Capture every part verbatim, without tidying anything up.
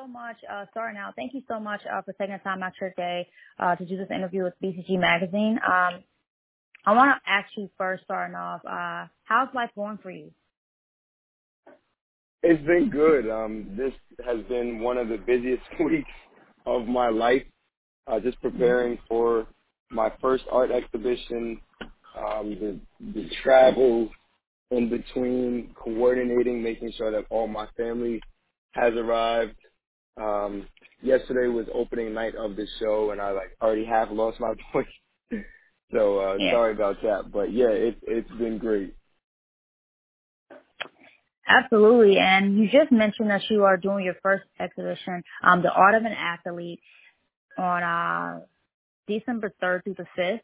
so much, uh, starting out, thank you so much uh, for taking the time out your day uh, to do this interview with B C G Magazine. Um, I want to ask you first, starting off, uh, how's life going for you? It's been good. Um, this has been one of the busiest weeks of my life, uh, just preparing for my first art exhibition, um, the, the travel in between, coordinating, making sure that all my family has arrived. Um, yesterday was opening night of the show, and I like already half lost my voice, so uh, yeah. sorry about that. But yeah, it, it's been great. Absolutely, and you just mentioned that you are doing your first exhibition, um, The Art of an Athlete, on uh, December third through the fifth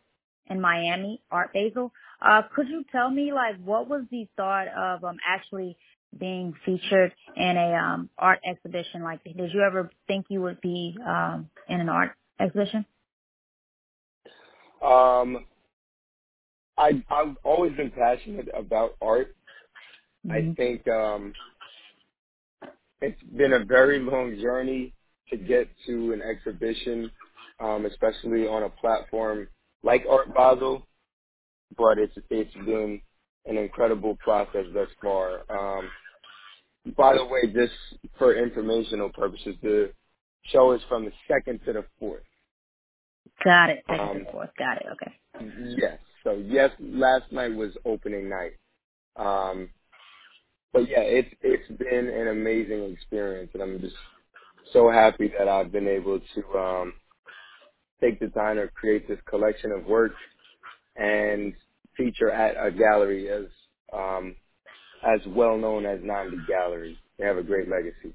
in Miami, Art Basel. Uh, could you tell me, like, what was the thought of um, actually being featured in a um, art exhibition? Like, did you ever think you would be um, in an art exhibition? Um, I, I've always been passionate about art. Mm-hmm. I think um, it's been a very long journey to get to an exhibition, um, especially on a platform like Art Basel. But it's it's been an incredible process thus far. Um, by the way, just for informational purposes, the show is from the second to the fourth. Got it. Second um, to the fourth. Got it. Okay. Yes. So yes, last night was opening night. Um, but yeah, it's it's been an amazing experience, and I'm just so happy that I've been able to um, take the time to create this collection of work and feature at a gallery as um, as well known as Nandi Gallery. They have a great legacy.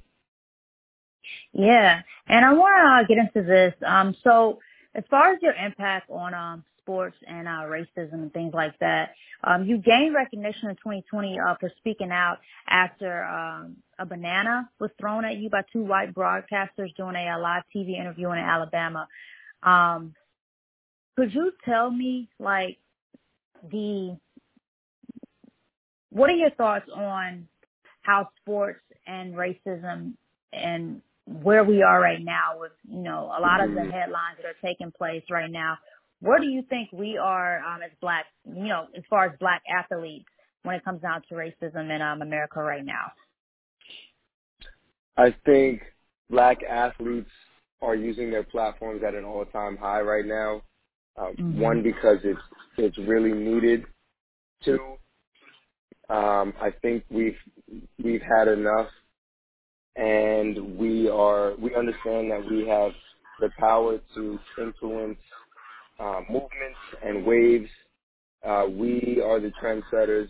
Yeah, and I want to uh, get into this. Um, so, as far as your impact on um, sports and uh, racism and things like that, um, you gained recognition in twenty twenty uh, for speaking out after um, a banana was thrown at you by two white broadcasters during a, a live T V interview in Alabama. Um, could you tell me, like, the what are your thoughts on how sports and racism and where we are right now with, you know, a lot of the headlines that are taking place right now? Where do you think we are um, as black, you know, as far as black athletes when it comes down to racism in um, America right now? I think black athletes are using their platforms at an all-time high right now. Uh, mm-hmm. One, because it's it's really needed. Two, um, I think we've we've had enough, and we are we understand that we have the power to influence uh, movements and waves. Uh, we are the trendsetters.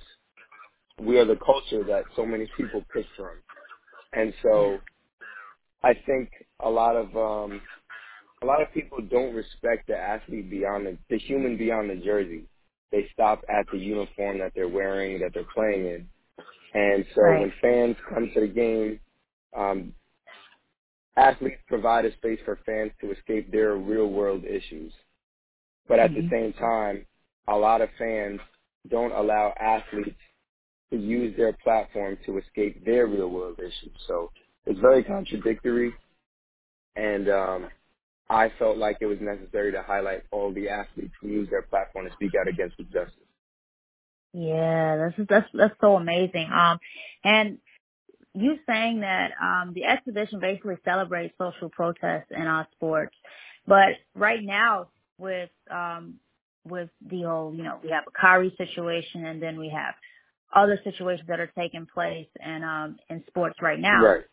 We are the culture that so many people pick from, and so I think a lot of um, A lot of people don't respect the athlete beyond the, the human beyond the jersey. They stop at the uniform that they're wearing, that they're playing in. And so right. when fans come to the game, um, athletes provide a space for fans to escape their real-world issues. But at mm-hmm. the same time, a lot of fans don't allow athletes to use their platform to escape their real-world issues. So it's very contradictory. And um I felt like it was necessary to highlight all the athletes who use their platform to speak out against injustice. Yeah, that's that's that's so amazing. Um, and you saying that um, the exhibition basically celebrates social protests in our sports, but right now with um, with the whole, you know, we have a Kyrie situation, and then we have other situations that are taking place and um, in sports right now. Right.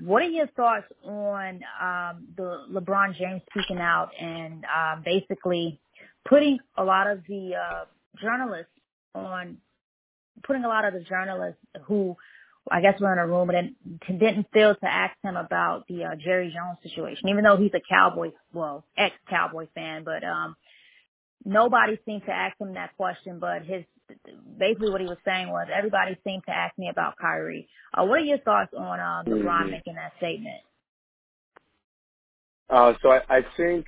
What are your thoughts on um, the LeBron James speaking out and uh, basically putting a lot of the uh, journalists on, putting a lot of the journalists who I guess were in a room and didn't fail to ask him about the uh, Jerry Jones situation, even though he's a Cowboy, well, ex-Cowboy fan, but um, nobody seemed to ask him that question, but his basically what he was saying was everybody seemed to ask me about Kyrie. Uh, what are your thoughts on uh, LeBron mm-hmm. making that statement? Uh, so I, I think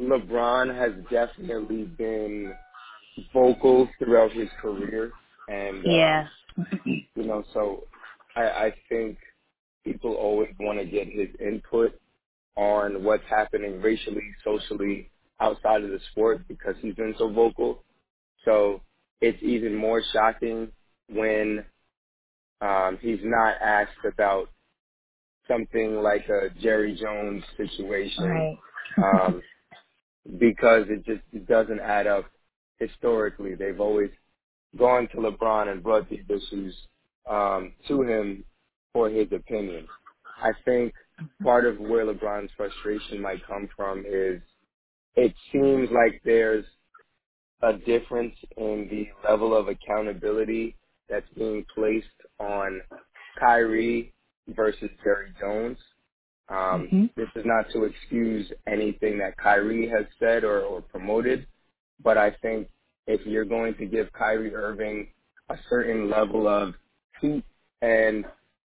LeBron has definitely been vocal throughout his career. And, yeah. Uh, you know, so I, I think people always want to get his input on what's happening racially, socially, outside of the sport because he's been so vocal. So it's even more shocking when um, he's not asked about something like a Jerry Jones situation, right. um, because it just it doesn't add up historically. They've always gone to LeBron and brought these issues um, to him for his opinion. I think part of where LeBron's frustration might come from is it seems like there's a difference in the level of accountability that's being placed on Kyrie versus Jerry Jones. Um, mm-hmm. This is not to excuse anything that Kyrie has said or, or promoted, but I think if you're going to give Kyrie Irving a certain level of heat and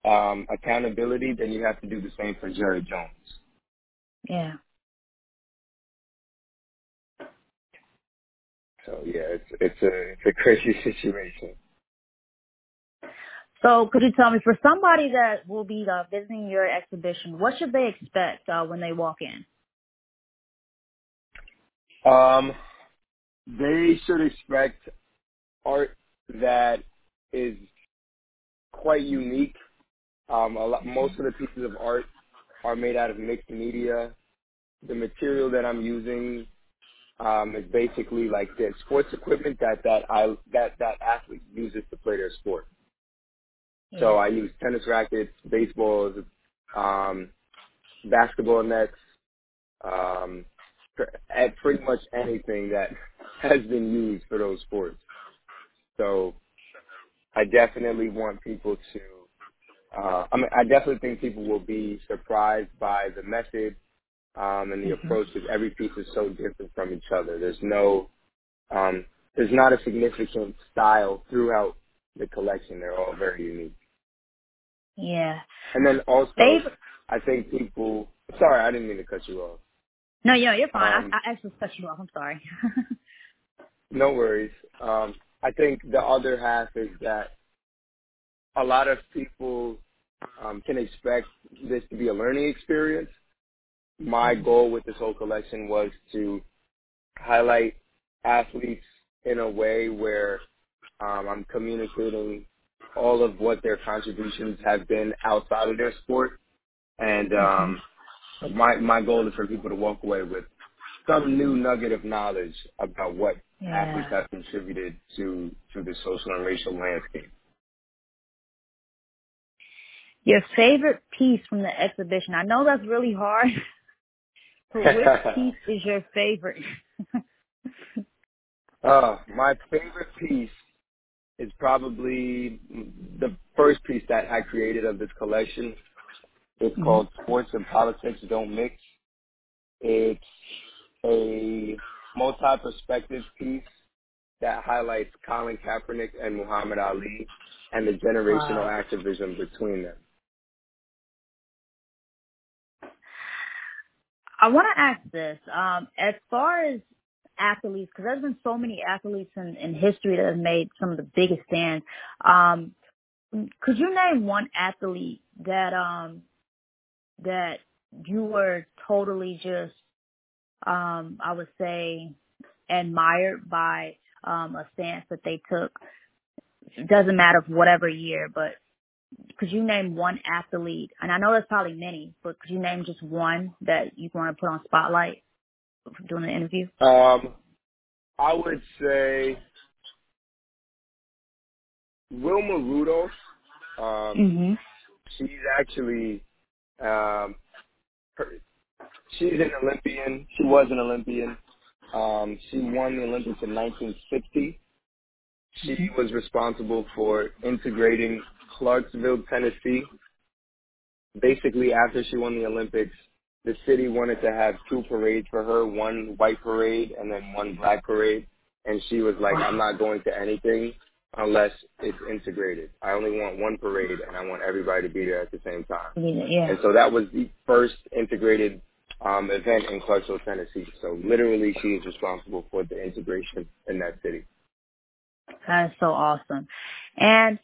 um, accountability, then you have to do the same for Jerry Jones. Yeah. So, yeah, it's it's a, it's a crazy situation. So could you tell me, for somebody that will be uh, visiting your exhibition, what should they expect uh, when they walk in? Um, they should expect art that is quite unique. Um, a lot, most of the pieces of art are made out of mixed media. The material that I'm using um, is basically like the sports equipment that that I that that athlete uses to play their sport. So I use tennis rackets, baseballs, um, basketball nets, um, at pretty much anything that has been used for those sports. So I definitely want people to. Uh, I mean, I definitely think people will be surprised by the method um, and the mm-hmm. approach, because every piece is so different from each other. There's no, um, there's not a significant style throughout the collection. They're all very unique. Yeah. And then also, They've... I think people, sorry, I didn't mean to cut you off. No, no, you're fine. Um, I, I actually cut you off. I'm sorry. No worries. Um, I think the other half is that a lot of people um, can expect this to be a learning experience. My goal with this whole collection was to highlight athletes in a way where Um, I'm communicating all of what their contributions have been outside of their sport. And um, my my goal is for people to walk away with some new nugget of knowledge about what yeah. athletes have contributed to, to the social and racial landscape. Your favorite piece from the exhibition. I know that's really hard. So which piece is your favorite? uh, my favorite piece is probably the first piece that I created of this collection. It's mm-hmm. called Sports and Politics Don't Mix. It's a multi-perspective piece that highlights Colin Kaepernick and Muhammad Ali and the generational wow. activism between them. I want to ask this. Um, as far as athletes, because there's been so many athletes in, in history that have made some of the biggest stands. Um, could you name one athlete that um, that you were totally just, um, I would say, admired by um, a stance that they took? It doesn't matter whatever year, but could you name one athlete? And I know there's probably many, but could you name just one that you want to put on spotlight doing an interview? Um, I would say Wilma Rudolph. Um, mm-hmm. She's actually um, her, she's an Olympian. She was an Olympian. Um, she won the Olympics in nineteen sixty. She mm-hmm. was responsible for integrating Clarksville, Tennessee. Basically, after she won the Olympics, the city wanted to have two parades for her, one white parade and then one black parade. And she was like, I'm not going to anything unless it's integrated. I only want one parade, and I want everybody to be there at the same time. Yeah. And so that was the first integrated um, event in Clarksville, Tennessee. So literally she is responsible for the integration in that city. That is so awesome. And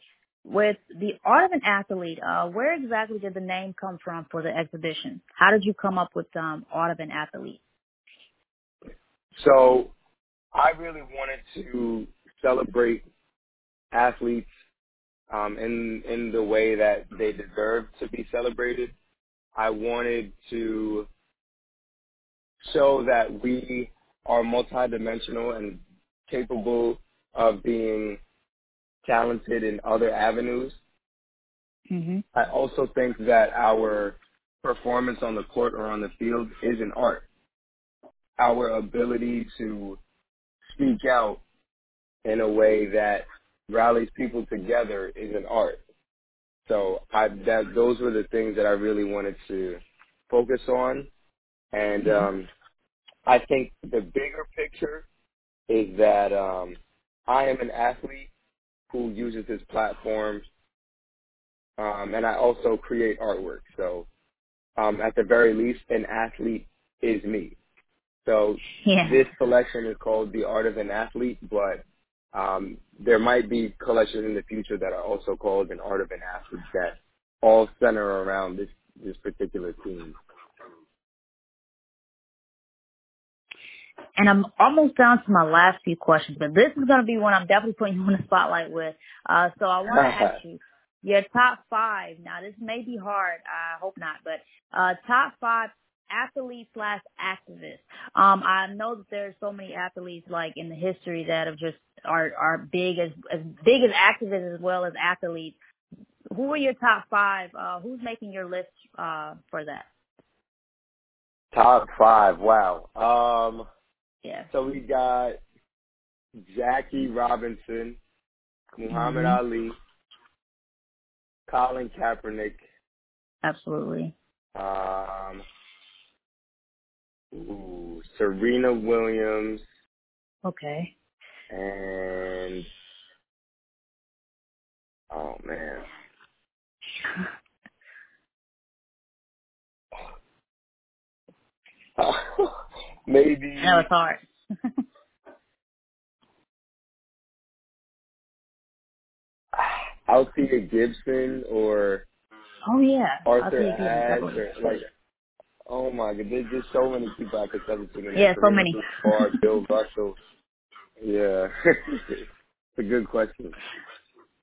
With the Art of an Athlete, uh, where exactly did the name come from for the exhibition? How did you come up with um, Art of an Athlete? So I really wanted to celebrate athletes um, in in the way that they deserve to be celebrated. I wanted to show that we are multidimensional and capable of being talented in other avenues. Mm-hmm. I also think that our performance on the court or on the field is an art. Our ability to speak out in a way that rallies people together is an art. So I, that those were the things that I really wanted to focus on. And mm-hmm. um, I think the bigger picture is that um, I am an athlete who uses his platform, um, and I also create artwork. So um, at the very least, an athlete is me. So yeah. This collection is called The Art of an Athlete, but um, there might be collections in the future that are also called An Art of an Athlete that all center around this, this particular theme. And I'm almost down to my last few questions, but this is going to be one I'm definitely putting you on the spotlight with. Uh, so I want to ask you your top five. Now, this may be hard. I hope not. But uh, top five athletes slash activists. Um, I know that there's so many athletes like in the history that have just are are big as, as big as activists as well as athletes. Who are your top five? Uh, who's making your list uh, for that? Top five. Wow. Um. Yeah. So we got Jackie Robinson, Muhammad mm-hmm. Ali, Colin Kaepernick. Absolutely. Um, ooh, Serena Williams. Okay. And, oh, man. Maybe. That was hard. Althea Gibson or oh yeah, Arthur Ashe. Or, like, oh my God, there's just so many people I could tell to. Yeah, so many. Far, Bill Russell. Yeah, it's a good question.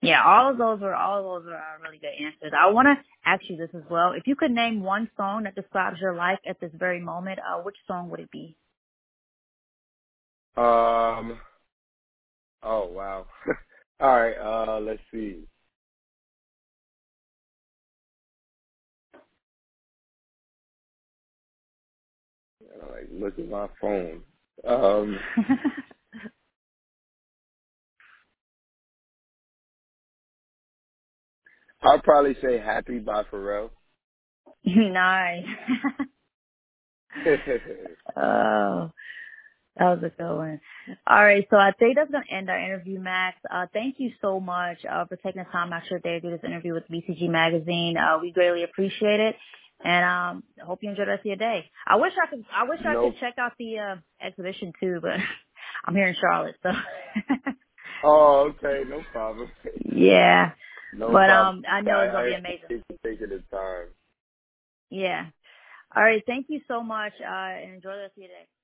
Yeah, all of those were all of those are really good answers. I want to ask you this as well. If you could name one song that describes your life at this very moment, uh, which song would it be? Um. Oh wow. All right. Uh, let's see. Like, look at my phone. Um. I'll probably say Happy by Pharrell. Nice. Oh, that was a good one. All right, so I think that's going to end our interview, Max. Uh, thank you so much uh, for taking the time out your day to do this interview with B C G Magazine. Uh, we greatly appreciate it, and um, hope you enjoy the rest of your day. I wish I could I wish I nope. could check out the uh, exhibition, too, but I'm here in Charlotte, so. Oh, okay, no problem. Yeah. No but um, I know it's going to be amazing. Thank you for taking the time. Yeah. All right. Thank you so much, uh, and enjoy the rest of your day.